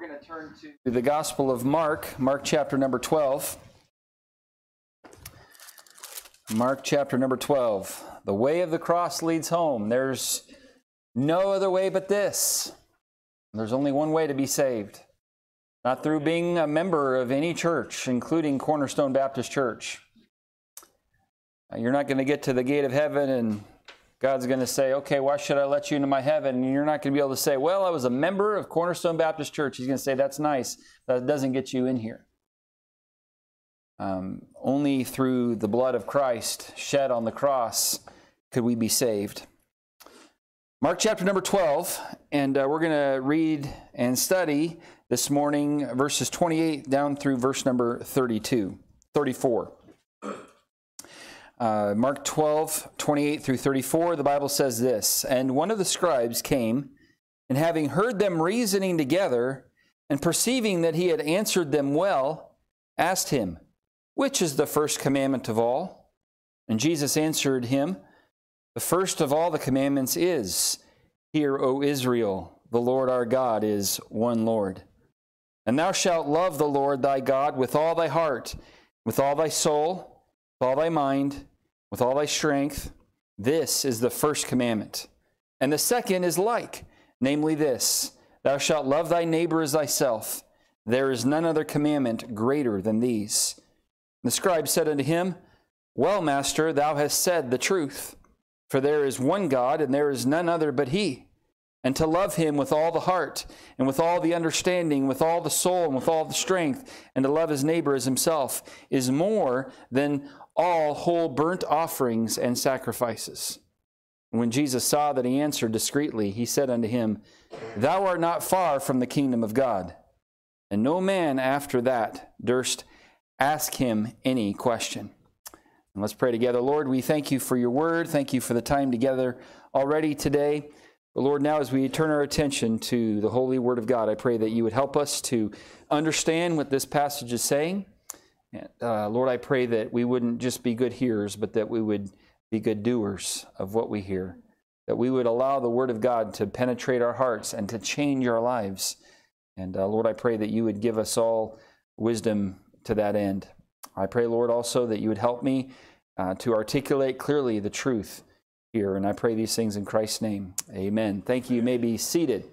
we're going to turn to the Gospel of Mark, Mark chapter number 12. Mark chapter number 12. The way of the cross leads home. There's no other way but this. There's only one way to be saved. Not through being a member of any church, including Cornerstone Baptist Church. You're not going to get to the gate of heaven and God's going to say, okay, why should I let you into my heaven? And you're not going to be able to say, well, I was a member of Cornerstone Baptist Church. He's going to say, that's nice. That doesn't get you in here. Only through the blood of Christ shed on the cross could we be saved. Mark chapter number 12, and we're going to read and study this morning verses 28 down through verse number 34. Mark 12, 28 through 34, the Bible says this, "And one of the scribes came, and having heard them reasoning together, and perceiving that he had answered them well, asked him, 'Which is the first commandment of all?' And Jesus answered him, 'The first of all the commandments is, Hear, O Israel, the Lord our God is one Lord. And thou shalt love the Lord thy God with all thy heart, with all thy soul, with all thy mind, with all thy strength. This is the first commandment. And the second is like, namely this, Thou shalt love thy neighbor as thyself. There is none other commandment greater than these.' And the scribe said unto him, 'Well, Master, thou hast said the truth. For there is one God, and there is none other but He. And to love Him with all the heart, and with all the understanding, with all the soul, and with all the strength, and to love his neighbor as himself, is more than all whole burnt offerings and sacrifices.' And when Jesus saw that he answered discreetly, he said unto him, 'Thou art not far from the kingdom of God.' And no man after that durst ask him any question." And let's pray together. Lord, we thank you for your word. Thank you for the time together already today. But Lord, now as we turn our attention to the holy word of God, I pray that you would help us to understand what this passage is saying. And, Lord, I pray that we wouldn't just be good hearers, but that we would be good doers of what we hear, that we would allow the word of God to penetrate our hearts and to change our lives. And Lord, I pray that you would give us all wisdom to that end. I pray, Lord, also that you would help me to articulate clearly the truth here. And I pray these things in Christ's name. Amen. Thank you. You may be seated.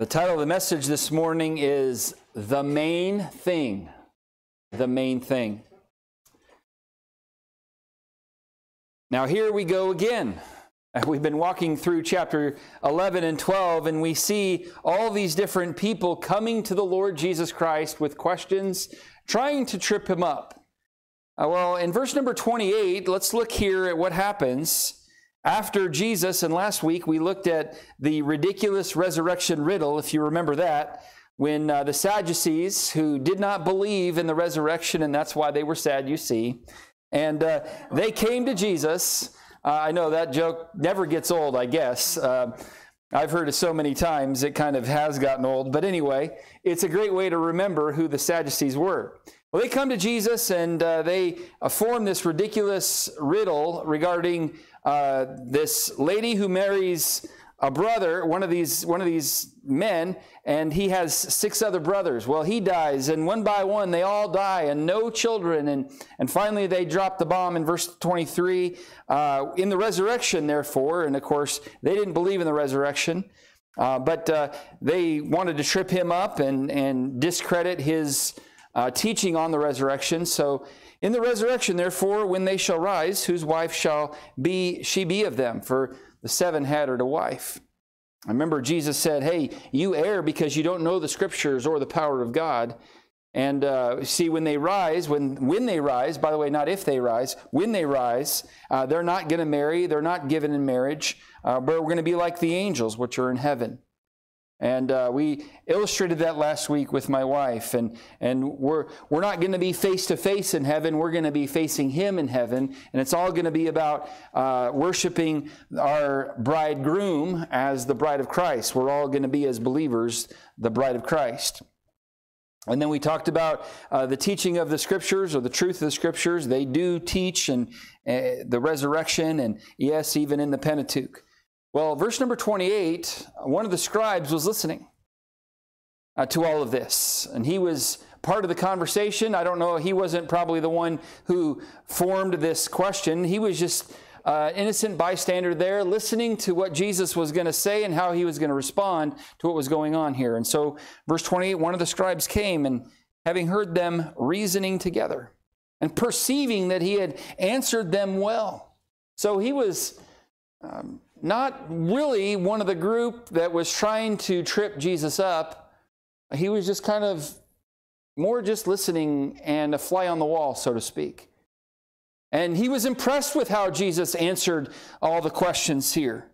The title of the message this morning is The Main Thing. The Main Thing. Now here we go again. We've been walking through chapter 11 and 12, and we see all these different people coming to the Lord Jesus Christ with questions, trying to trip him up. Well, in verse number 28, let's look here at what happens after Jesus, and last week we looked at the ridiculous resurrection riddle, if you remember that, when the Sadducees, who did not believe in the resurrection, and that's why they were sad, you see, and they came to Jesus. I know that joke never gets old, I guess. I've heard it so many times, it kind of has gotten old. But anyway, it's a great way to remember who the Sadducees were. Well, they come to Jesus and they form this ridiculous riddle regarding this lady who marries a brother, one of these men, and he has 6 other brothers. Well, he dies, and one by one they all die, and no children. And finally, they drop the bomb in verse 23. In the resurrection, therefore, and of course they didn't believe in the resurrection, but they wanted to trip him up and discredit his teaching on the resurrection. So, in the resurrection, therefore, when they shall rise, whose wife shall she be of them? For the 7 had her to wife. I remember Jesus said, "Hey, you err because you don't know the scriptures or the power of God." And see, when they rise, when they rise, by the way, not if they rise, when they rise, they're not going to marry, they're not given in marriage, but we're going to be like the angels which are in heaven. And we illustrated that last week with my wife, and we're not going to be face to face in heaven. We're going to be facing Him in heaven, and it's all going to be about worshiping our bridegroom as the bride of Christ. We're all going to be as believers the bride of Christ. And then we talked about the teaching of the Scriptures, or the truth of the Scriptures. They do teach and the resurrection, and yes, even in the Pentateuch. Well, verse number 28, one of the scribes was listening to all of this, and he was part of the conversation. I don't know, he wasn't probably the one who formed this question. He was just innocent bystander there, listening to what Jesus was going to say and how he was going to respond to what was going on here. And so, verse 28, one of the scribes came, and having heard them reasoning together, and perceiving that he had answered them well. So he was not really one of the group that was trying to trip Jesus up. He was just kind of more just listening and a fly on the wall, so to speak. And he was impressed with how Jesus answered all the questions here.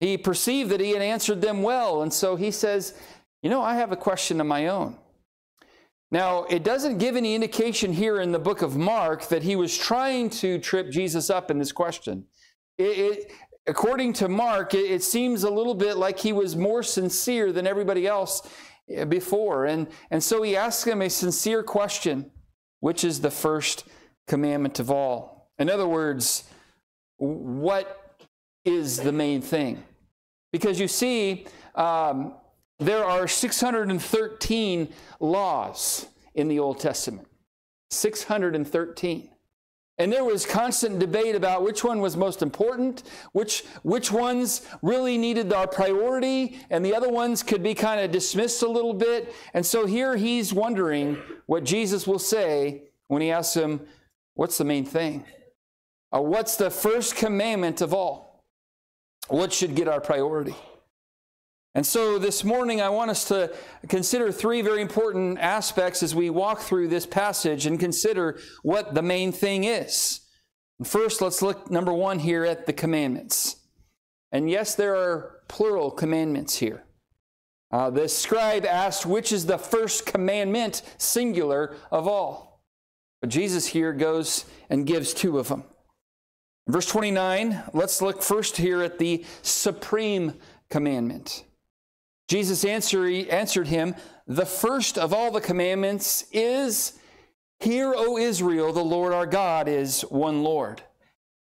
He perceived that he had answered them well, and so he says, you know, I have a question of my own. Now, it doesn't give any indication here in the book of Mark that he was trying to trip Jesus up in this question. According to Mark, it seems a little bit like he was more sincere than everybody else before. And so he asked him a sincere question, which is the first commandment of all. In other words, what is the main thing? Because you see, there are 613 laws in the Old Testament. 613. And there was constant debate about which one was most important, which ones really needed our priority, and the other ones could be kind of dismissed a little bit. And so here he's wondering what Jesus will say when he asks him, what's the main thing? What's the first commandment of all? What should get our priority? And so this morning, I want us to consider three very important aspects as we walk through this passage and consider what the main thing is. And first, let's look, number one, here at the commandments. And yes, there are plural commandments here. The scribe asked, which is the first commandment, singular, of all? But Jesus here goes and gives two of them. In verse 29, let's look first here at the supreme commandment. Jesus answered him, the first of all the commandments is, Hear, O Israel, the Lord our God is one Lord.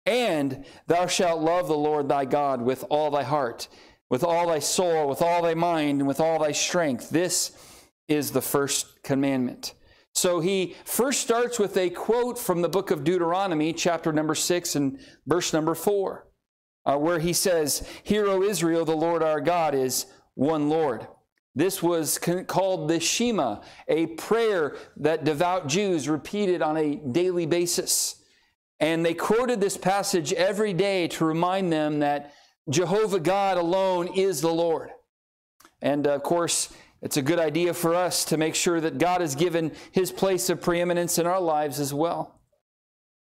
And thou shalt love the Lord thy God with all thy heart, with all thy soul, with all thy mind, and with all thy strength. This is the first commandment. So he first starts with a quote from the book of Deuteronomy, chapter number 6 and verse number 4, where he says, Hear, O Israel, the Lord our God is one Lord. This was called the Shema, a prayer that devout Jews repeated on a daily basis. And they quoted this passage every day to remind them that Jehovah God alone is the Lord. And of course, it's a good idea for us to make sure that God has given His place of preeminence in our lives as well.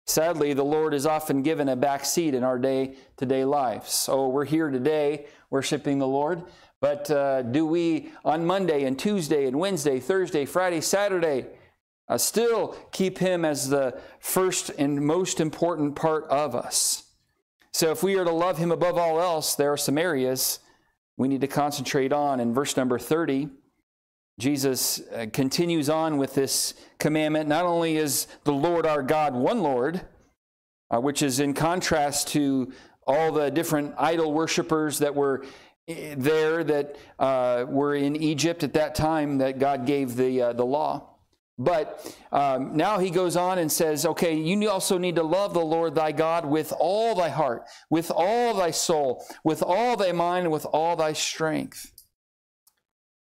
Sadly, the Lord is often given a backseat in our day-to-day lives. So we're here today worshiping the Lord, but do we on Monday and Tuesday and Wednesday, Thursday, Friday, Saturday still keep Him as the first and most important part of us? So if we are to love Him above all else, there are some areas we need to concentrate on. In verse number 30, Jesus continues on with this commandment. Not only is the Lord our God one Lord, which is in contrast to all the different idol worshipers that were there, that were in Egypt at that time that God gave the law. But now he goes on and says, okay, you also need to love the Lord thy God with all thy heart, with all thy soul, with all thy mind, and with all thy strength.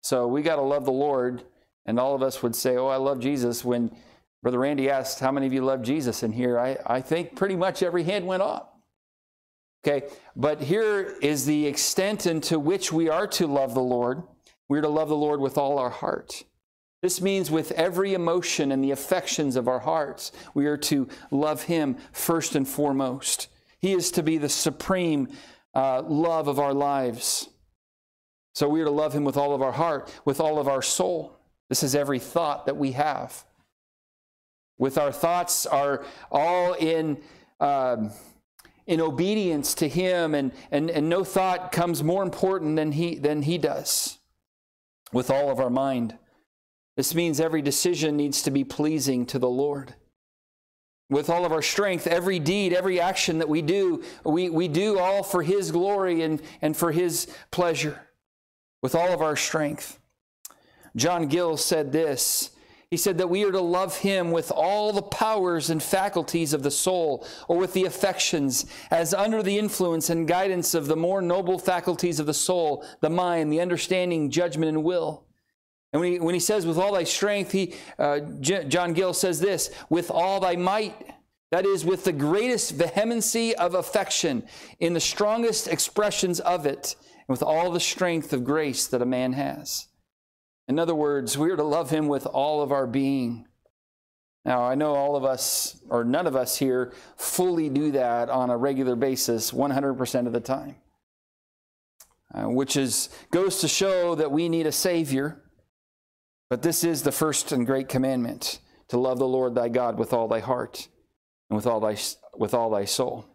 So we got to love the Lord, and all of us would say, oh, I love Jesus. When Brother Randy asked, how many of you love Jesus in here? I think pretty much every hand went up. Okay, but here is the extent into which we are to love the Lord. We're to love the Lord with all our heart. This means with every emotion and the affections of our hearts, we are to love Him first and foremost. He is to be the supreme love of our lives. So we are to love Him with all of our heart, with all of our soul. This is every thought that we have. With our thoughts are all in obedience to Him, and no thought comes more important than He does. With all of our mind. This means every decision needs to be pleasing to the Lord. with all of our strength, every deed, every action that we do, we do all for His glory and for His pleasure, with all of our strength. John Gill said this. He said that we are to love Him with all the powers and faculties of the soul, or with the affections, as under the influence and guidance of the more noble faculties of the soul, the mind, the understanding, judgment, and will. And when he says, with all thy strength, John Gill says this, with all thy might, that is, with the greatest vehemency of affection, in the strongest expressions of it, and with all the strength of grace that a man has. In other words, we are to love Him with all of our being. Now, I know all of us, or none of us here, fully do that on a regular basis 100% of the time, which goes to show that we need a Savior. But this is the first and great commandment, to love the Lord thy God with all thy heart and with all thy soul.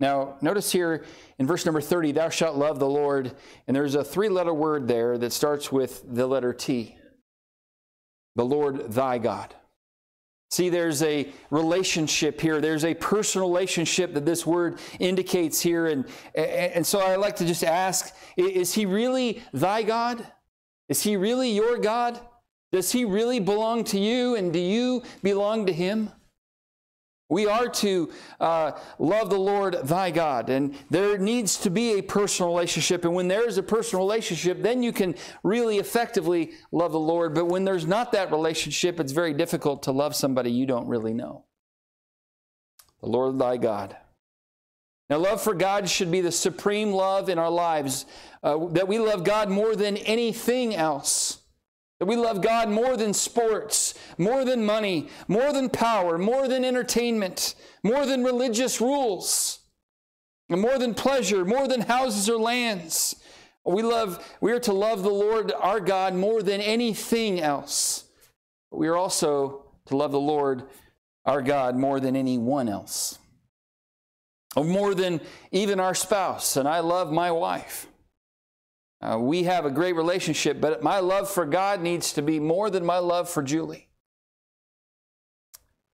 Now, notice here in verse number 30, thou shalt love the Lord, and there's a three-letter word there that starts with the letter T, the Lord thy God. See, there's a relationship here. There's a personal relationship that this word indicates here. And so I like to just ask, is He really thy God? Is He really your God? Does He really belong to you, and do you belong to Him? We are to love the Lord thy God, and there needs to be a personal relationship. And when there is a personal relationship, then you can really effectively love the Lord. But when there's not that relationship, it's very difficult to love somebody you don't really know. The Lord thy God. Now, love for God should be the supreme love in our lives, that we love God more than anything else. That we love God more than sports, more than money, more than power, more than entertainment, more than religious rules, and more than pleasure, more than houses or lands. We are to love the Lord our God more than anything else. But we are also to love the Lord our God more than anyone else, or more than even our spouse. And I love my wife. We have a great relationship, but my love for God needs to be more than my love for Julie.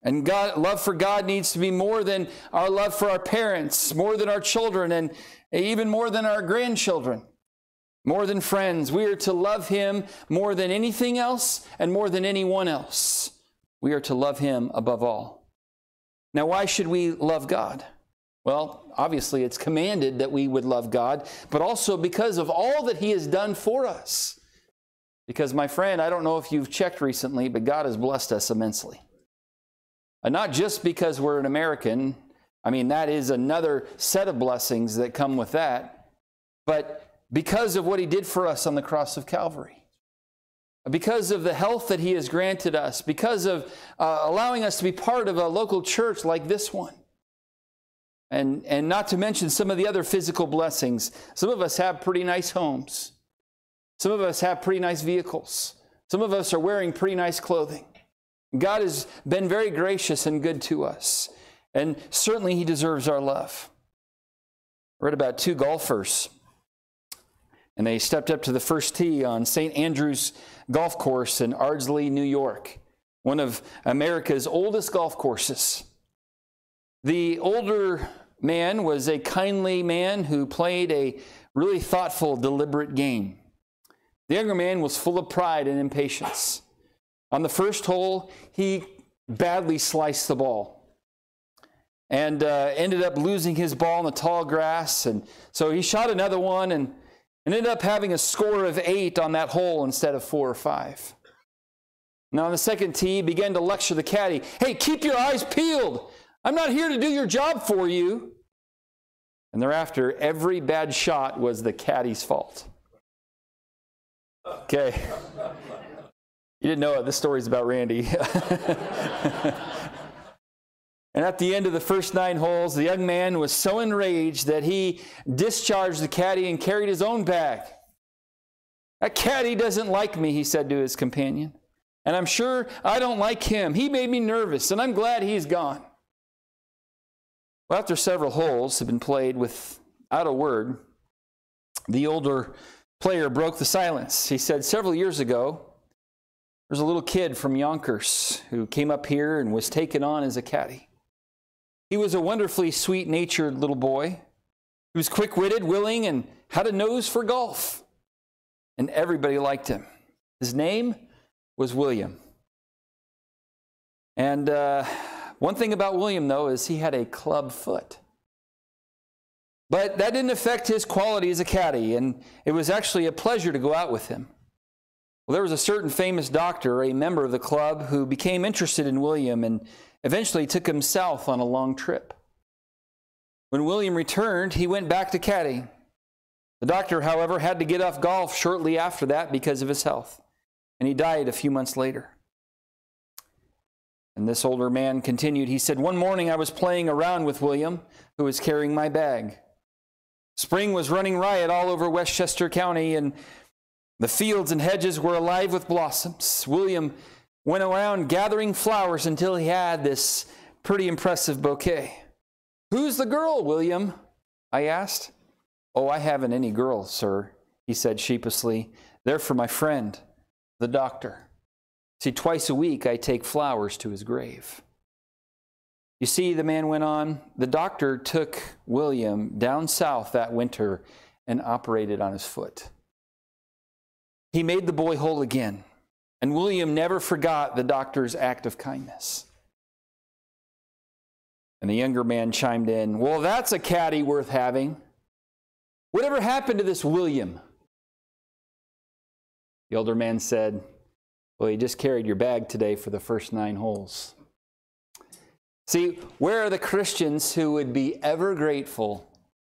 And love for God needs to be more than our love for our parents, more than our children, and even more than our grandchildren, more than friends. We are to love Him more than anything else and more than anyone else. We are to love Him above all. Now, why should we love God? Well, obviously, it's commanded that we would love God, but also because of all that He has done for us. Because, my friend, I don't know if you've checked recently, but God has blessed us immensely. And not just because we're an American. I mean, that is another set of blessings that come with that. But because of what He did for us on the cross of Calvary. Because of the health that He has granted us. Because of allowing us to be part of a local church like this one. And not to mention some of the other physical blessings. Some of us have pretty nice homes. Some of us have pretty nice vehicles. Some of us are wearing pretty nice clothing. God has been very gracious and good to us. And certainly He deserves our love. I read about two golfers. And they stepped up to the first tee on St. Andrew's Golf Course in Ardsley, New York. One of America's oldest golf courses. The older man was a kindly man who played a really thoughtful, deliberate game. The younger man was full of pride and impatience. On the first hole, he badly sliced the ball and ended up losing his ball in the tall grass. And so he shot another one and ended up having a score of 8 on that hole instead of 4 or 5. Now on the second tee, he began to lecture the caddy. Hey, keep your eyes peeled. I'm not here to do your job for you. And thereafter, every bad shot was the caddy's fault. Okay. You didn't know it. This story's about Randy. And at the end of the first 9 holes, the young man was so enraged that he discharged the caddy and carried his own bag. That caddy doesn't like me, he said to his companion. And I'm sure I don't like him. He made me nervous, and I'm glad he's gone. Well, after several holes had been played without a word, the older player broke the silence. He said, several years ago, there was a little kid from Yonkers who came up here and was taken on as a caddy. He was a wonderfully sweet-natured little boy. He was quick-witted, willing, and had a nose for golf. And everybody liked him. His name was William. And one thing about William, though, is he had a club foot. But that didn't affect his quality as a caddy, and it was actually a pleasure to go out with him. Well, there was a certain famous doctor, a member of the club, who became interested in William and eventually took him south on a long trip. When William returned, he went back to caddy. The doctor, however, had to get off golf shortly after that because of his health, and he died a few months later. And this older man continued. He said, "One morning I was playing around with William, who was carrying my bag. Spring was running riot all over Westchester County, and the fields and hedges were alive with blossoms. William went around gathering flowers until he had this pretty impressive bouquet. 'Who's the girl, William?' I asked. 'Oh, I haven't any girls, sir,' he said sheepishly. 'They're for my friend, the doctor. See, twice a week I take flowers to his grave.'" You see, the man went on, the doctor took William down south that winter and operated on his foot. He made the boy whole again, and William never forgot the doctor's act of kindness. And the younger man chimed in, "Well, that's a caddy worth having. Whatever happened to this William?" The older man said, "Well, he just carried your bag today for the first 9 holes." See, where are the Christians who would be ever grateful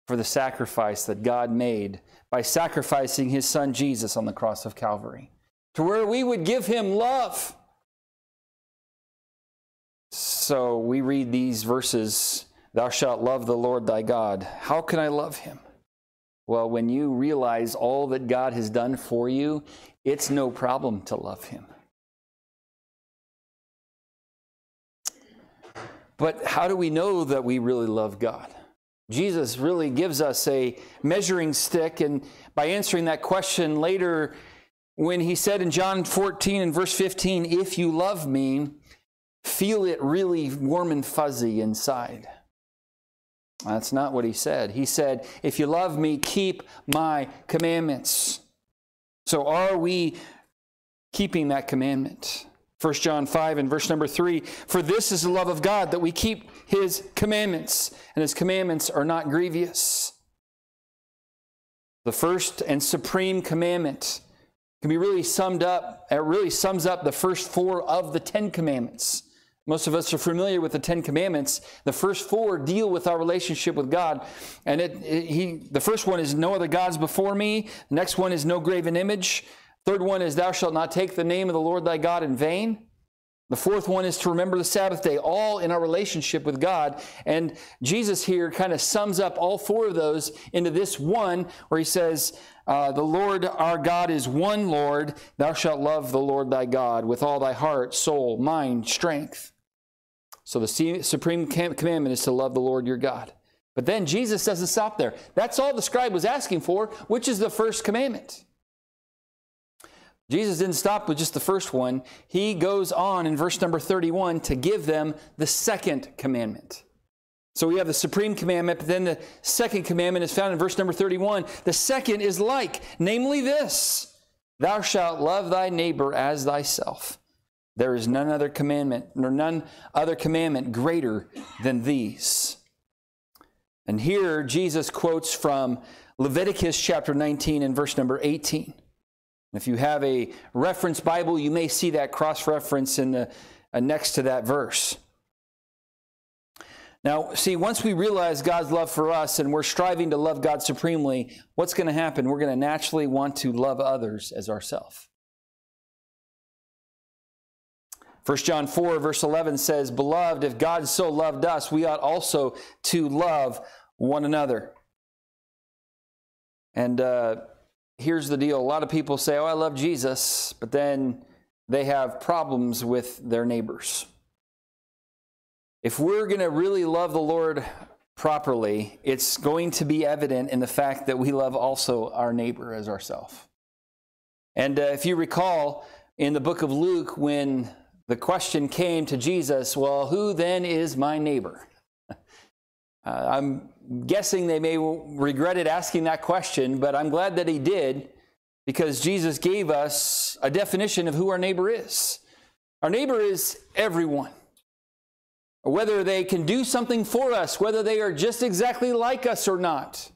for the sacrifice that God made by sacrificing his son Jesus on the cross of Calvary? To where we would give him love. So we read these verses, "Thou shalt love the Lord thy God." How can I love him? Well, when you realize all that God has done for you, it's no problem to love him. But how do we know that we really love God? Jesus really gives us a measuring stick, and by answering that question later, when he said in John 14 and verse 15, "If you love me," feel it really warm and fuzzy inside. That's not what he said. He said, "If you love me, keep my commandments." So are we keeping that commandment? 1 John 5 and verse number 3, "For this is the love of God, that we keep his commandments, and his commandments are not grievous." The first and supreme commandment can be really summed up, it really sums up the first 4 of the 10 commandments. Most of us are familiar with the 10 commandments. The first 4 deal with our relationship with God. And the first one is "No other gods before me." The next one is "No graven image." Third one is "Thou shalt not take the name of the Lord thy God in vain." The fourth one is to remember the Sabbath day, all in our relationship with God. And Jesus here kind of sums up all 4 of those into this one where he says, "The Lord our God is one Lord. Thou shalt love the Lord thy God with all thy heart, soul, mind, strength." So the supreme commandment is to love the Lord your God. But then Jesus doesn't stop there. That's all the scribe was asking for, which is the first commandment. Jesus didn't stop with just the first one. He goes on in verse number 31 to give them the second commandment. So we have the supreme commandment, but then the second commandment is found in verse number 31. The second is like, namely this, "Thou shalt love thy neighbor as thyself. There is none other commandment greater than these." And here Jesus quotes from Leviticus chapter 19 and verse number 18. If you have a reference Bible, you may see that cross-reference in the next to that verse. Now, see, once we realize God's love for us and we're striving to love God supremely, what's going to happen? We're going to naturally want to love others as ourselves. 1 John 4, verse 11 says, "Beloved, if God so loved us, we ought also to love one another." And here's the deal. A lot of people say, "Oh, I love Jesus," but then they have problems with their neighbors. If we're going to really love the Lord properly, it's going to be evident in the fact that we love also our neighbor as ourselves. And if you recall, in the book of Luke, when the question came to Jesus, "Well, who then is my neighbor?" I'm guessing they may regretted asking that question, but I'm glad that he did, because Jesus gave us a definition of who our neighbor is. Our neighbor is everyone. Whether they can do something for us, whether they are just exactly like us or not.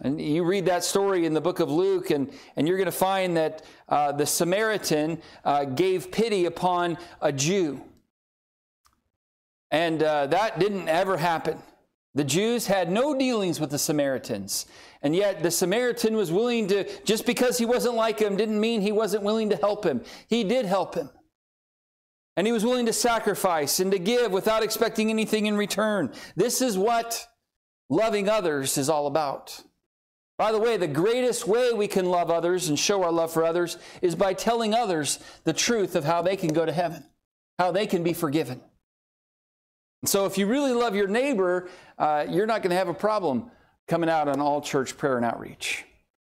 And you read that story in the book of Luke, and you're going to find that the Samaritan gave pity upon a Jew. And that didn't ever happen. The Jews had no dealings with the Samaritans. And yet the Samaritan was willing to, just because he wasn't like him, didn't mean he wasn't willing to help him. He did help him. And he was willing to sacrifice and to give without expecting anything in return. This is what loving others is all about. By the way, the greatest way we can love others and show our love for others is by telling others the truth of how they can go to heaven, how they can be forgiven. And so if you really love your neighbor, you're not going to have a problem coming out on all church prayer and outreach.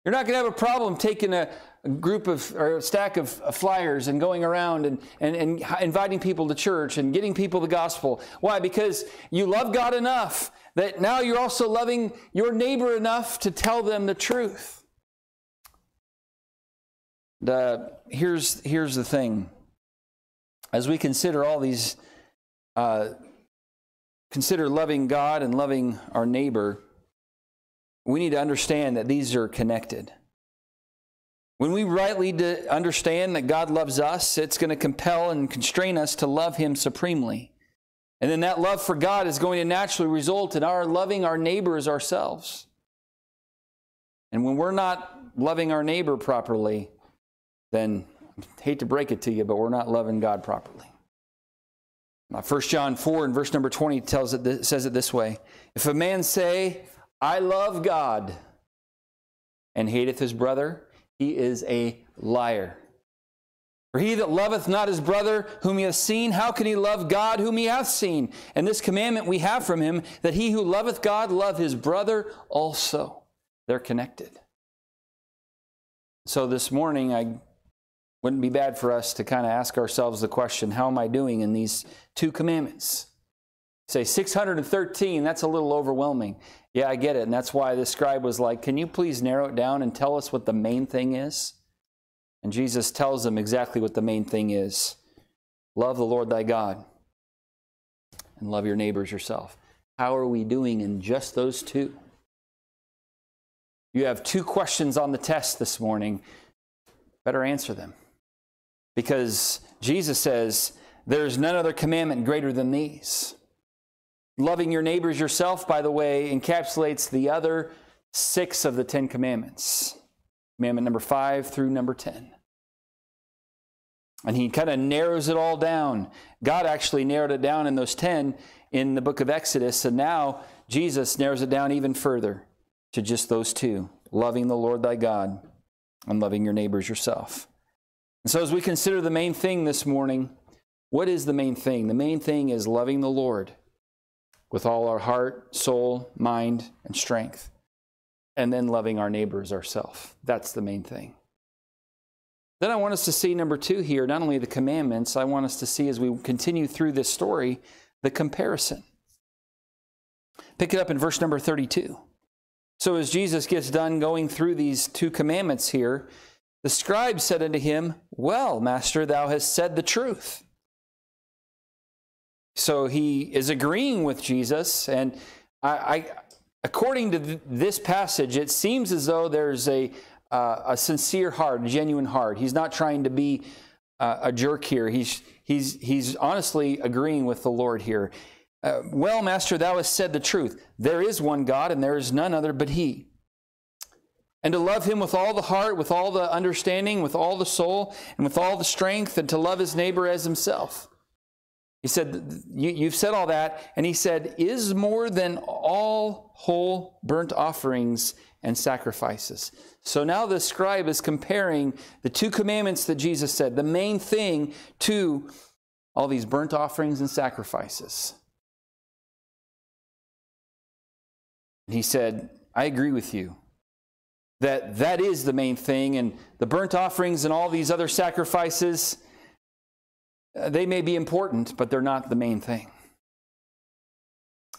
You're not going to have a problem taking a group of, or a stack of flyers and going around and inviting people to church and getting people the gospel. Why? Because you love God enough that now you're also loving your neighbor enough to tell them the truth. Here's the thing. As we consider all these, consider loving God and loving our neighbor, we need to understand that these are connected. When we rightly understand that God loves us, it's going to compel and constrain us to love Him supremely. And then that love for God is going to naturally result in our loving our neighbor as ourselves. And when we're not loving our neighbor properly, then, I hate to break it to you, but we're not loving God properly. 1 John 4 and verse number 20 says it this way. If a man say, I love God, and hateth his brother, he is a liar. For he that loveth not his brother whom he hath seen, how can he love God whom he hath seen? And this commandment we have from him, that he who loveth God love his brother also. They're connected. So this morning, I wouldn't be bad for us to kind of ask ourselves the question, how am I doing in these two commandments? Say 613, that's a little overwhelming. Yeah, I get it. And that's why the scribe was like, can you please narrow it down and tell us what the main thing is? And Jesus tells them exactly what the main thing is. Love the Lord thy God and love your neighbors yourself. How are we doing in just those two? You have two questions on the test this morning. Better answer them. Because Jesus says, there's none other commandment greater than these. Loving your neighbors yourself, by the way, encapsulates the other 6 of the 10 commandments. Commandment number 5 through number 10. And he kind of narrows it all down. God actually narrowed it down in those 10 in the book of Exodus. And now Jesus narrows it down even further to just those 2. Loving the Lord thy God and loving your neighbors yourself. And so as we consider the main thing this morning, what is the main thing? The main thing is loving the Lord with all our heart, soul, mind, and strength. And then loving our neighbors ourselves. That's the main thing. Then I want us to see number 2 here, not only the commandments, I want us to see as we continue through this story, the comparison. Pick it up in verse number 32. So as Jesus gets done going through these 2 commandments here, the scribe said unto him, well, Master, thou hast said the truth. So he is agreeing with Jesus, and according to this passage, it seems as though there's a sincere heart, a genuine heart. He's not trying to be a jerk here. He's honestly agreeing with the Lord here. Well, Master, thou hast said the truth. There is one God, and there is none other but He. And to love Him with all the heart, with all the understanding, with all the soul, and with all the strength, and to love his neighbor as himself. He said, you've said all that, and he said, is more than all whole burnt offerings and sacrifices. So now the scribe is comparing the 2 commandments that Jesus said, the main thing, to all these burnt offerings and sacrifices. And he said, I agree with you that is the main thing, and the burnt offerings and all these other sacrifices, they may be important, but they're not the main thing.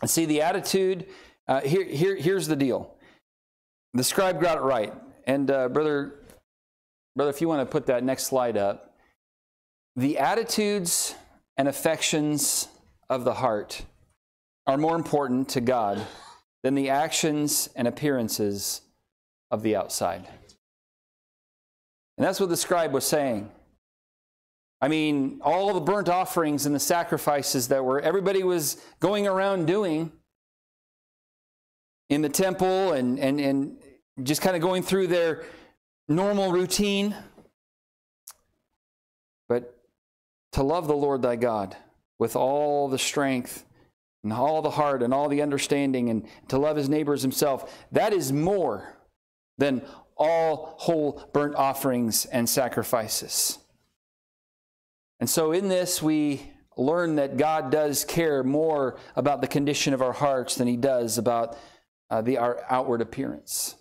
See, the attitude, here's the deal. The scribe got it right. And brother, if you want to put that next slide up. The attitudes and affections of the heart are more important to God than the actions and appearances of the outside. And that's what the scribe was saying. I mean, all the burnt offerings and the sacrifices that everybody was going around doing in the temple and just kind of going through their normal routine. But to love the Lord thy God with all the strength and all the heart and all the understanding and to love his neighbor as himself, that is more than all whole burnt offerings and sacrifices. And so in this, we learn that God does care more about the condition of our hearts than he does about our outward appearance.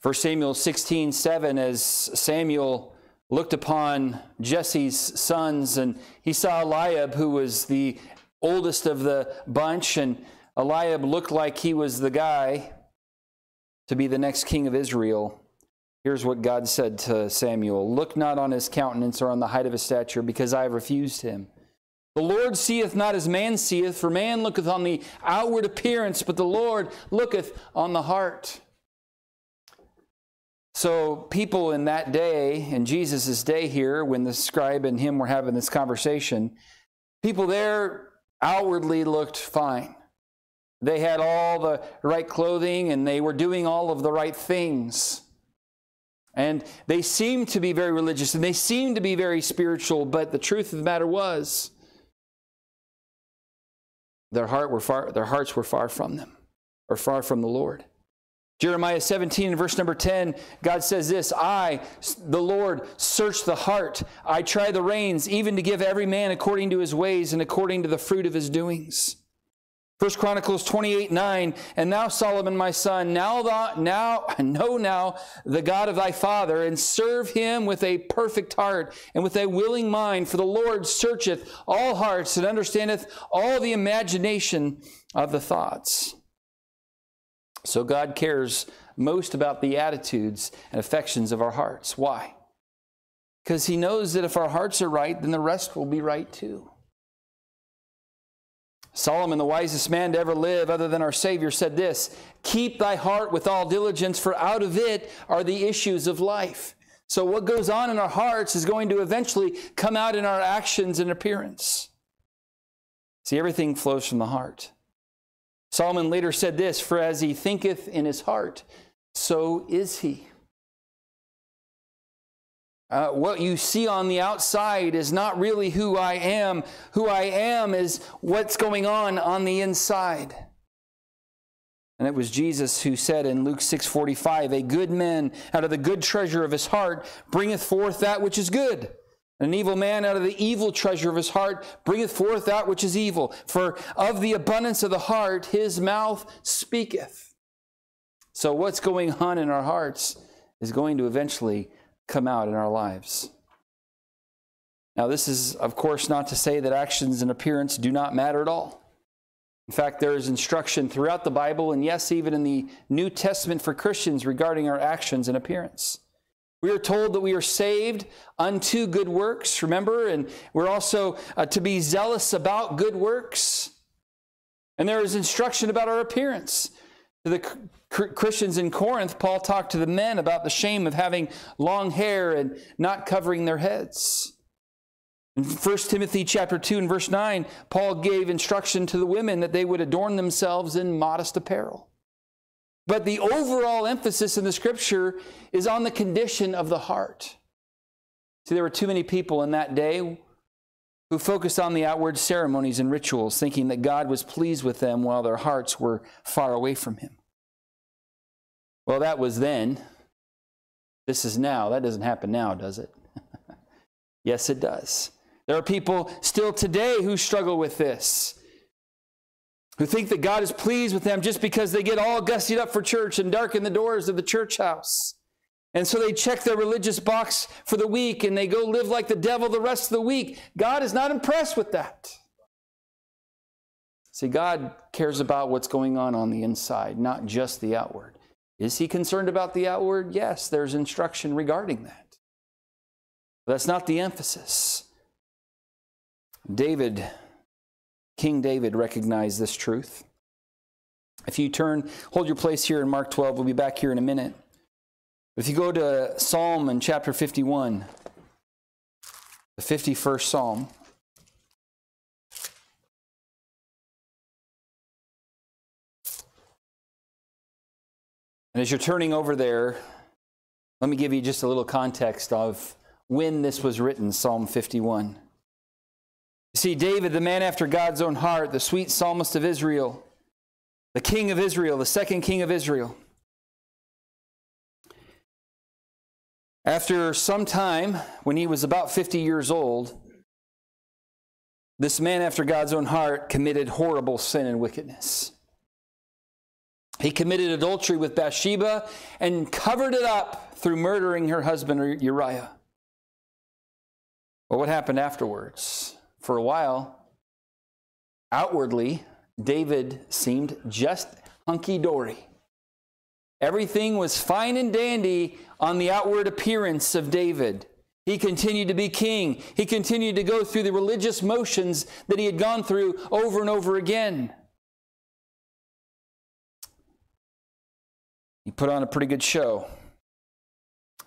1 Samuel 16:7, as Samuel looked upon Jesse's sons, and he saw Eliab, who was the oldest of the bunch, and Eliab looked like he was the guy to be the next king of Israel. Here's what God said to Samuel. Look not on his countenance or on the height of his stature, because I have refused him. The Lord seeth not as man seeth, for man looketh on the outward appearance, but the Lord looketh on the heart. So people in that day, in Jesus' day here, when the scribe and him were having this conversation, people there outwardly looked fine. They had all the right clothing, and they were doing all of the right things. And they seemed to be very religious, and they seemed to be very spiritual, but the truth of the matter was their hearts were far from them, or far from the Lord. Jeremiah 17, verse number 10, God says this, I, the Lord, search the heart. I try the reins, even to give every man according to his ways and according to the fruit of his doings. 1 Chronicles 28:9, and thou, Solomon, my son, know now the God of thy father, and serve him with a perfect heart and with a willing mind, for the Lord searcheth all hearts and understandeth all the imagination of the thoughts. So God cares most about the attitudes and affections of our hearts. Why? Because he knows that if our hearts are right, then the rest will be right too. Solomon, the wisest man to ever live, other than our Savior, said this, keep thy heart with all diligence, for out of it are the issues of life. So what goes on in our hearts is going to eventually come out in our actions and appearance. See, everything flows from the heart. Solomon later said this, for as he thinketh in his heart, so is he. What you see on the outside is not really who I am. Who I am is what's going on the inside. And it was Jesus who said in Luke 6:45, a good man out of the good treasure of his heart bringeth forth that which is good. An evil man out of the evil treasure of his heart bringeth forth that which is evil. For of the abundance of the heart his mouth speaketh. So what's going on in our hearts is going to eventually come out in our lives. Now, this is, of course, not to say that actions and appearance do not matter at all. In fact, there is instruction throughout the Bible, and yes, even in the New Testament for Christians regarding our actions and appearance. We are told that we are saved unto good works, remember? And we're also to be zealous about good works. And there is instruction about our appearance. To the Christians in Corinth, Paul talked to the men about the shame of having long hair and not covering their heads. In 1 Timothy chapter 2 and verse 9, Paul gave instruction to the women that they would adorn themselves in modest apparel. But the overall emphasis in the Scripture is on the condition of the heart. See, there were too many people in that day who focused on the outward ceremonies and rituals, thinking that God was pleased with them while their hearts were far away from him. Well, that was then. This is now. That doesn't happen now, does it? Yes, it does. There are people still today who struggle with this, who think that God is pleased with them just because they get all gussied up for church and darken the doors of the church house. And so they check their religious box for the week, and they go live like the devil the rest of the week. God is not impressed with that. See, God cares about what's going on the inside, not just the outward. Is he concerned about the outward? Yes, there's instruction regarding that. But that's not the emphasis. David, King David, recognized this truth. If you turn, hold your place here in Mark 12. We'll be back here in a minute. If you go to Psalm in chapter 51, the 51st Psalm. And as you're turning over there, let me give you just a little context of when this was written, Psalm 51. You see, David, the man after God's own heart, the sweet psalmist of Israel, the king of Israel, the second king of Israel. After some time, when he was about 50 years old, this man after God's own heart committed horrible sin and wickedness. He committed adultery with Bathsheba and covered it up through murdering her husband Uriah. Well, what happened afterwards? For a while, outwardly, David seemed just hunky-dory. Everything was fine and dandy on the outward appearance of David. He continued to be king. He continued to go through the religious motions that he had gone through over and over again. He put on a pretty good show.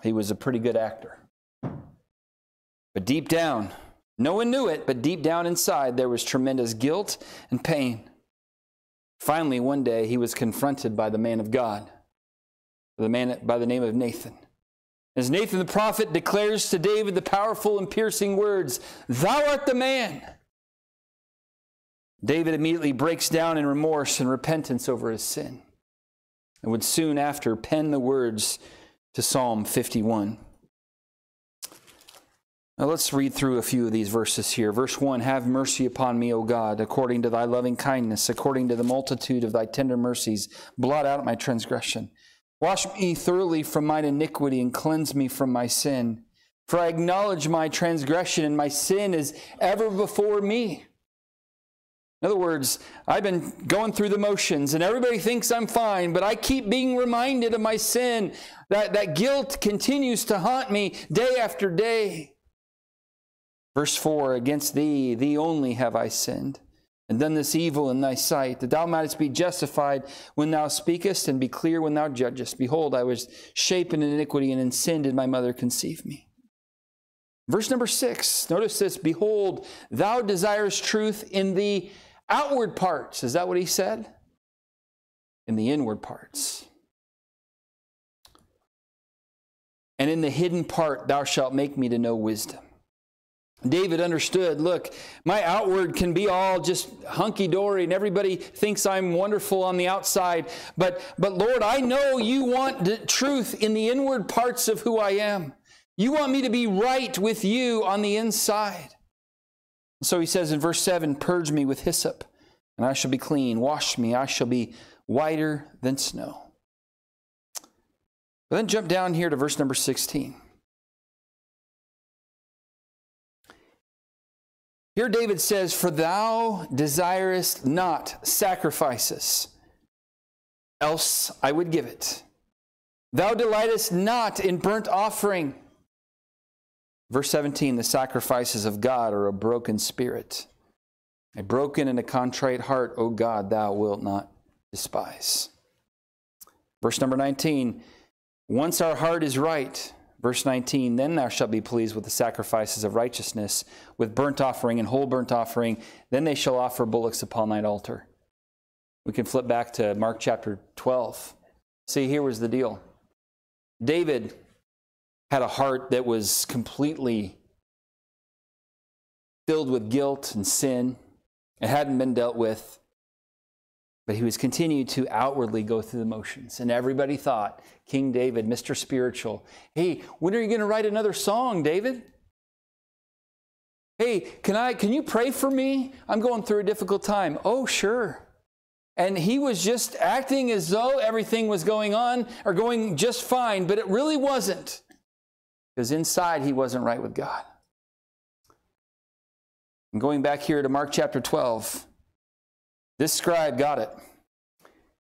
He was a pretty good actor. But deep down, no one knew it, but deep down inside, there was tremendous guilt and pain. Finally, one day, he was confronted by the man of God, the man by the name of Nathan. As Nathan the prophet declares to David the powerful and piercing words, "Thou art the man." David immediately breaks down in remorse and repentance over his sin, and would soon after pen the words to Psalm 51. Now let's read through a few of these verses here. Verse 1, "Have mercy upon me, O God, according to thy loving kindness, according to the multitude of thy tender mercies. Blot out my transgression. Wash me thoroughly from mine iniquity and cleanse me from my sin. For I acknowledge my transgression, and my sin is ever before me." In other words, I've been going through the motions and everybody thinks I'm fine, but I keep being reminded of my sin. That guilt continues to haunt me day after day. Verse 4, "Against thee, thee only have I sinned, and done this evil in thy sight, that thou mightest be justified when thou speakest, and be clear when thou judgest. Behold, I was shapen in iniquity, and in sin did my mother conceive me." Verse number 6, notice this, "Behold, thou desirest truth in the outward parts." Is that what he said? In the inward parts. "And in the hidden part thou shalt make me to know wisdom." David understood, look, my outward can be all just hunky-dory and everybody thinks I'm wonderful on the outside, but Lord, I know you want the truth in the inward parts of who I am. You want me to be right with you on the inside. So he says in verse 7, "Purge me with hyssop, and I shall be clean. Wash me, I shall be whiter than snow." But then jump down here to verse number 16. Here David says, "For thou desirest not sacrifices, else I would give it. Thou delightest not in burnt offering." Verse 17, "The sacrifices of God are a broken spirit. A broken and a contrite heart, O God, thou wilt not despise." Verse number 19, "Once our heart is right," verse 19, "Then thou shalt be pleased with the sacrifices of righteousness, with burnt offering and whole burnt offering. Then they shall offer bullocks upon thine altar." We can flip back to Mark chapter 12. See, here was the deal. David had a heart that was completely filled with guilt and sin. It hadn't been dealt with, but he was continued to outwardly go through the motions. And everybody thought, King David, Mr. Spiritual, "Hey, when are you going to write another song, David? Hey, can you pray for me? I'm going through a difficult time." "Oh, sure." And he was just acting as though everything was going on or going just fine, but it really wasn't. Because inside he wasn't right with God. And going back here to Mark chapter 12, This scribe got it.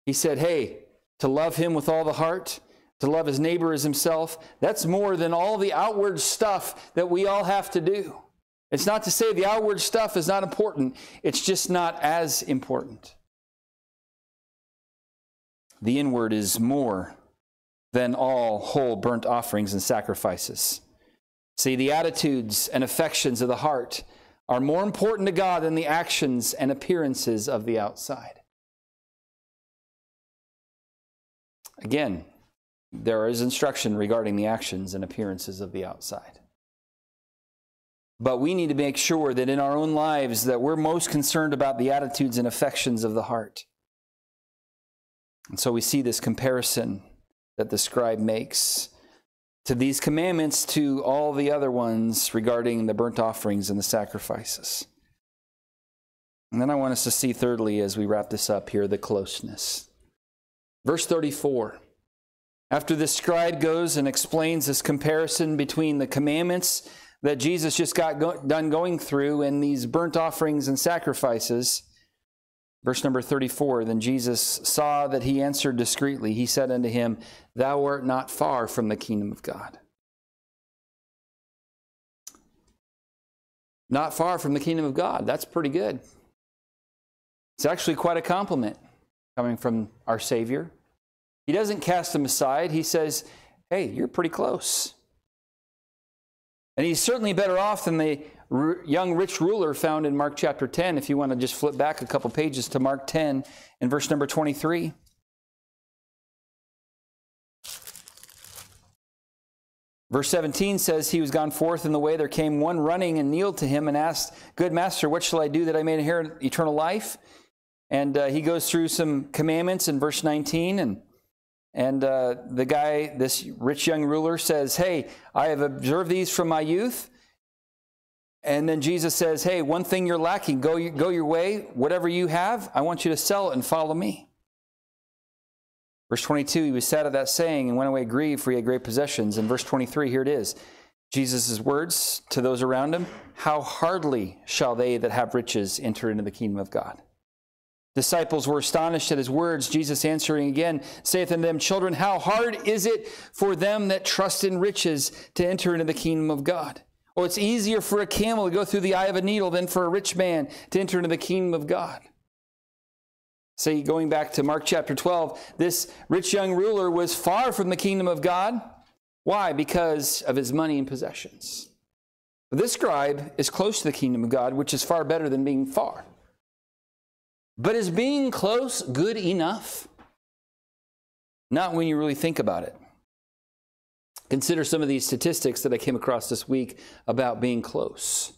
He said, hey, to love him with all the heart, to love his neighbor as himself, that's more than all the outward stuff that we all have to do. It's not to say the outward stuff is not important. It's just not as important. The inward is more than all whole burnt offerings and sacrifices. See, the attitudes and affections of the heart are more important to God than the actions and appearances of the outside. Again, there is instruction regarding the actions and appearances of the outside. But we need to make sure that in our own lives that we're most concerned about the attitudes and affections of the heart. And so we see this comparison that the scribe makes to these commandments to all the other ones regarding the burnt offerings and the sacrifices. And then I want us to see thirdly, as we wrap this up here, the closeness. Verse 34, after this scribe goes and explains this comparison between the commandments that Jesus just got done going through and these burnt offerings and sacrifices, verse number 34, then Jesus saw that he answered discreetly. He said unto him, thou art not far from the kingdom of God. Not far from the kingdom of God. That's pretty good. It's actually quite a compliment coming from our Savior. He doesn't cast him aside. He says, hey, you're pretty close. And he's certainly better off than the young rich ruler found in Mark chapter 10, if you want to just flip back a couple pages to Mark 10 and verse number 23. Verse 17 says, he was gone forth in the way, there came one running and kneeled to him and asked, good master, what shall I do that I may inherit eternal life? And he goes through some commandments in verse 19, and the guy, this rich young ruler, says, hey, I have observed these from my youth. And then Jesus says, hey, one thing you're lacking, go your way, whatever you have, I want you to sell it and follow me. Verse 22, he was sad at that saying and went away grieved, for he had great possessions. And verse 23, here it is, Jesus' words to those around him, how hardly shall they that have riches enter into the kingdom of God. Disciples were astonished at his words. Jesus answering again, saith unto them, children, how hard is it for them that trust in riches to enter into the kingdom of God? Oh, it's easier for a camel to go through the eye of a needle than for a rich man to enter into the kingdom of God. See, going back to Mark chapter 12, this rich young ruler was far from the kingdom of God. Why? Because of his money and possessions. But this scribe is close to the kingdom of God, which is far better than being far. But is being close good enough? Not when you really think about it. Consider some of these statistics that I came across this week about being close.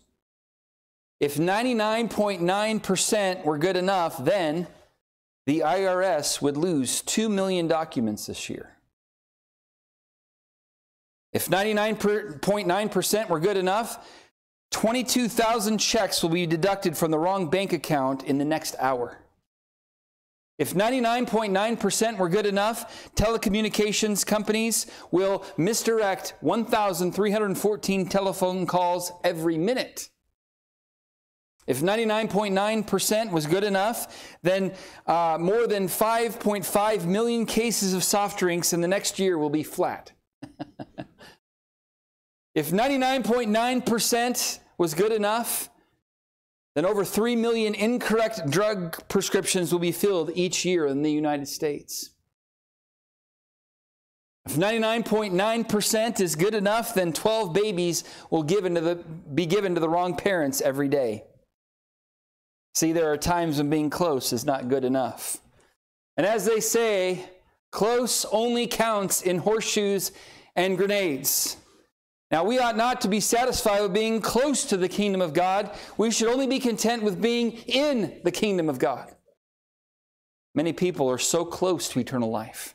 If 99.9% were good enough, then the IRS would lose 2 million documents this year. If 99.9% were good enough, 22,000 checks will be deducted from the wrong bank account in the next hour. If 99.9% were good enough, telecommunications companies will misdirect 1,314 telephone calls every minute. If 99.9% was good enough, then more than 5.5 million cases of soft drinks in the next year will be flat. If 99.9% was good enough, then over 3 million incorrect drug prescriptions will be filled each year in the United States. If 99.9% is good enough, then 12 babies will be given to the wrong parents every day. See, there are times when being close is not good enough. And as they say, close only counts in horseshoes and grenades. Now, we ought not to be satisfied with being close to the kingdom of God. We should only be content with being in the kingdom of God. Many people are so close to eternal life.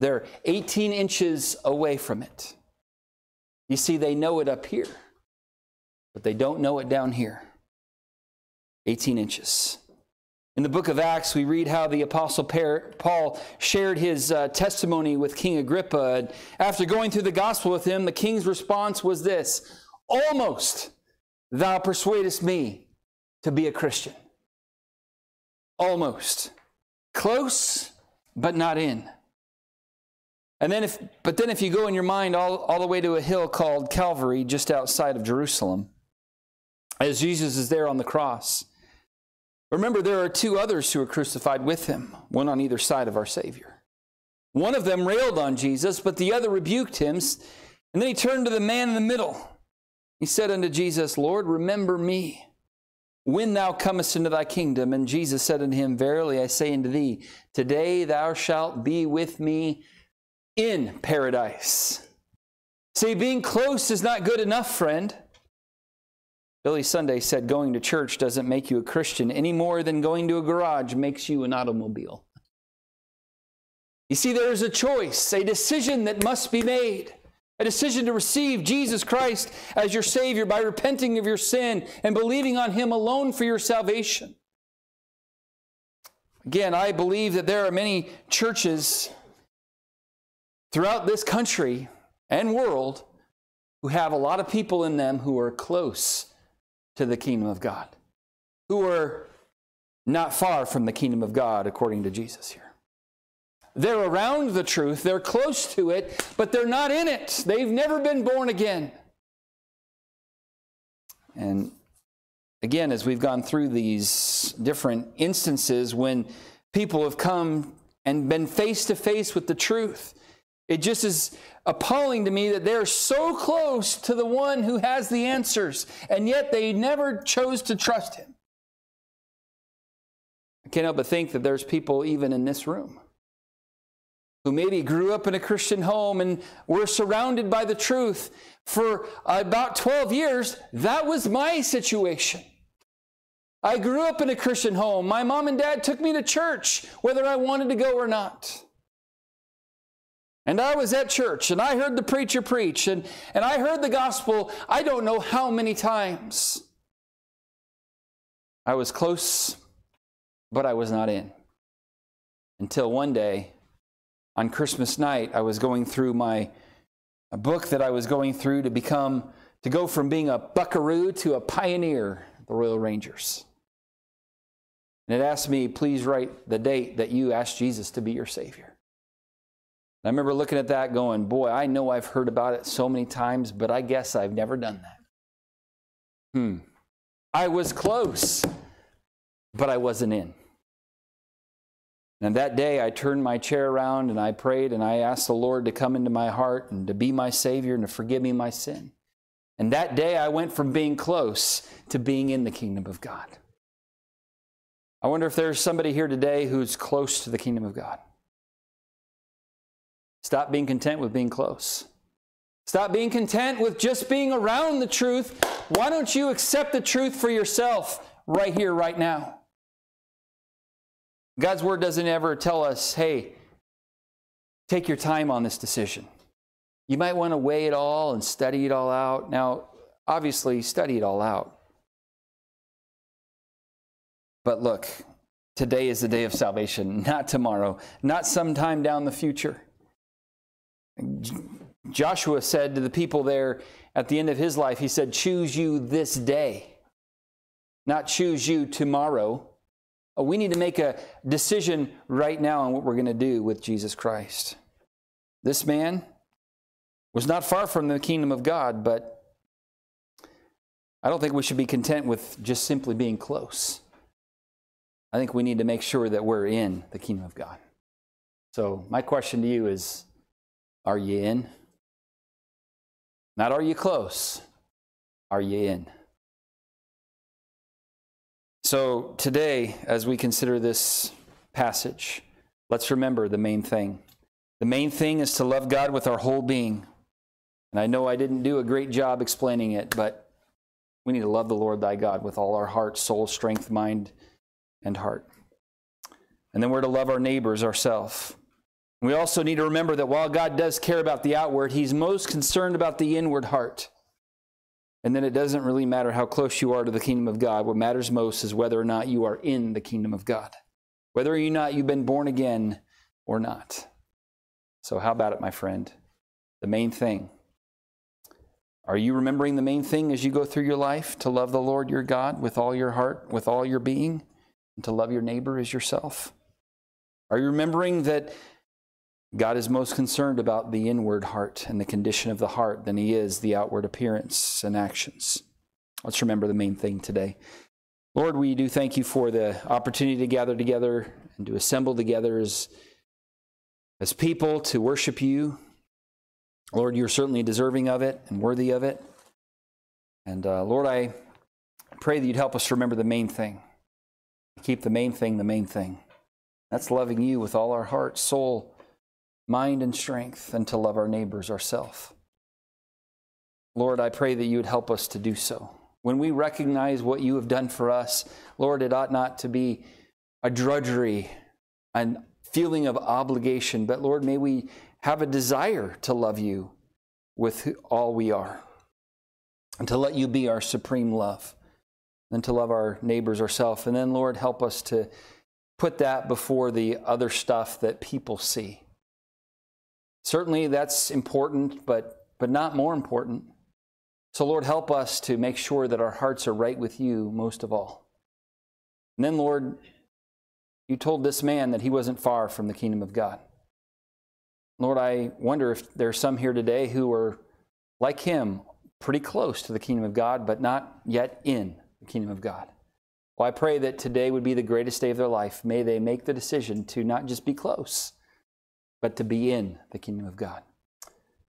They're 18 inches away from it. You see, they know it up here, but they don't know it down here. 18 inches. In the book of Acts, we read how the Apostle Paul shared his testimony with King Agrippa. And after going through the gospel with him, the king's response was this, almost thou persuadest me to be a Christian. almost. Close, but not in. And then if you go in your mind all the way to a hill called Calvary, just outside of Jerusalem, as Jesus is there on the cross, remember there are two others who are crucified with him, one on either side of our Savior. One of them railed on Jesus, but the other rebuked him. And then he turned to the man in the middle. He said unto Jesus, Lord, remember me when thou comest into thy kingdom. And Jesus said unto him, Verily I say unto thee, today thou shalt be with me in paradise. See, being close is not good enough, friend. Billy Sunday said, going to church doesn't make you a Christian any more than going to a garage makes you an automobile. You see, there is a choice, a decision that must be made, a decision to receive Jesus Christ as your Savior by repenting of your sin and believing on Him alone for your salvation. Again, I believe that there are many churches throughout this country and world who have a lot of people in them who are close to the kingdom of God, who are not far from the kingdom of God, according to Jesus here. They're around the truth, they're close to it, but they're not in it. They've never been born again. And again, as we've gone through these different instances when people have come and been face to face with the truth, it just is appalling to me that they're so close to the one who has the answers, and yet they never chose to trust him. I can't help but think that there's people even in this room who maybe grew up in a Christian home and were surrounded by the truth for about 12 years. That was my situation. I grew up in a Christian home. My mom and dad took me to church, whether I wanted to go or not. And I was at church, and I heard the preacher preach, and I heard the gospel I don't know how many times. I was close, but I was not in. Until one day, on Christmas night, I was going through a book that I was going through to go from being a buckaroo to a pioneer at the Royal Rangers. And it asked me, please write the date that you asked Jesus to be your Savior. I remember looking at that going, boy, I know I've heard about it so many times, but I guess I've never done that. I was close, but I wasn't in. And that day I turned my chair around and I prayed and I asked the Lord to come into my heart and to be my Savior and to forgive me my sin. And that day I went from being close to being in the kingdom of God. I wonder if there's somebody here today who's close to the kingdom of God. Stop being content with being close. Stop being content with just being around the truth. Why don't you accept the truth for yourself right here, right now? God's word doesn't ever tell us, hey, take your time on this decision. You might want to weigh it all and study it all out. Now, obviously, study it all out. But look, today is the day of salvation, not tomorrow, not sometime down the future. Joshua said to the people there at the end of his life, he said, choose you this day, not choose you tomorrow. We need to make a decision right now on what we're going to do with Jesus Christ. This man was not far from the kingdom of God, but I don't think we should be content with just simply being close. I think we need to make sure that we're in the kingdom of God. So my question to you is, are you in? Not are you close? Are you in? So today, as we consider this passage, let's remember the main thing. The main thing is to love God with our whole being. And I know I didn't do a great job explaining it, but we need to love the Lord thy God with all our heart, soul, strength, mind, and heart. And then we're to love our neighbors, ourselves. We also need to remember that while God does care about the outward, He's most concerned about the inward heart. And then it doesn't really matter how close you are to the kingdom of God. What matters most is whether or not you are in the kingdom of God, whether or not you've been born again or not. So how about it, my friend? The main thing. Are you remembering the main thing as you go through your life? To love the Lord your God with all your heart, with all your being, and to love your neighbor as yourself? Are you remembering that God is most concerned about the inward heart and the condition of the heart than he is the outward appearance and actions? Let's remember the main thing today. Lord, we do thank you for the opportunity to gather together and to assemble together as people to worship you. Lord, you're certainly deserving of it and worthy of it. And Lord, I pray that you'd help us remember the main thing. Keep the main thing the main thing. That's loving you with all our heart, soul, mind, and strength, and to love our neighbors ourselves. Lord, I pray that you would help us to do so. When we recognize what you have done for us, Lord, it ought not to be a drudgery, a feeling of obligation, but Lord, may we have a desire to love you with all we are, and to let you be our supreme love, and to love our neighbors ourselves. And then, Lord, help us to put that before the other stuff that people see. Certainly that's important, but not more important. So, Lord, help us to make sure that our hearts are right with you most of all. And then, Lord, you told this man that he wasn't far from the kingdom of God. Lord, I wonder if there are some here today who are, like him, pretty close to the kingdom of God, but not yet in the kingdom of God. Well, I pray that today would be the greatest day of their life. May they make the decision to not just be close, but to be in the kingdom of God.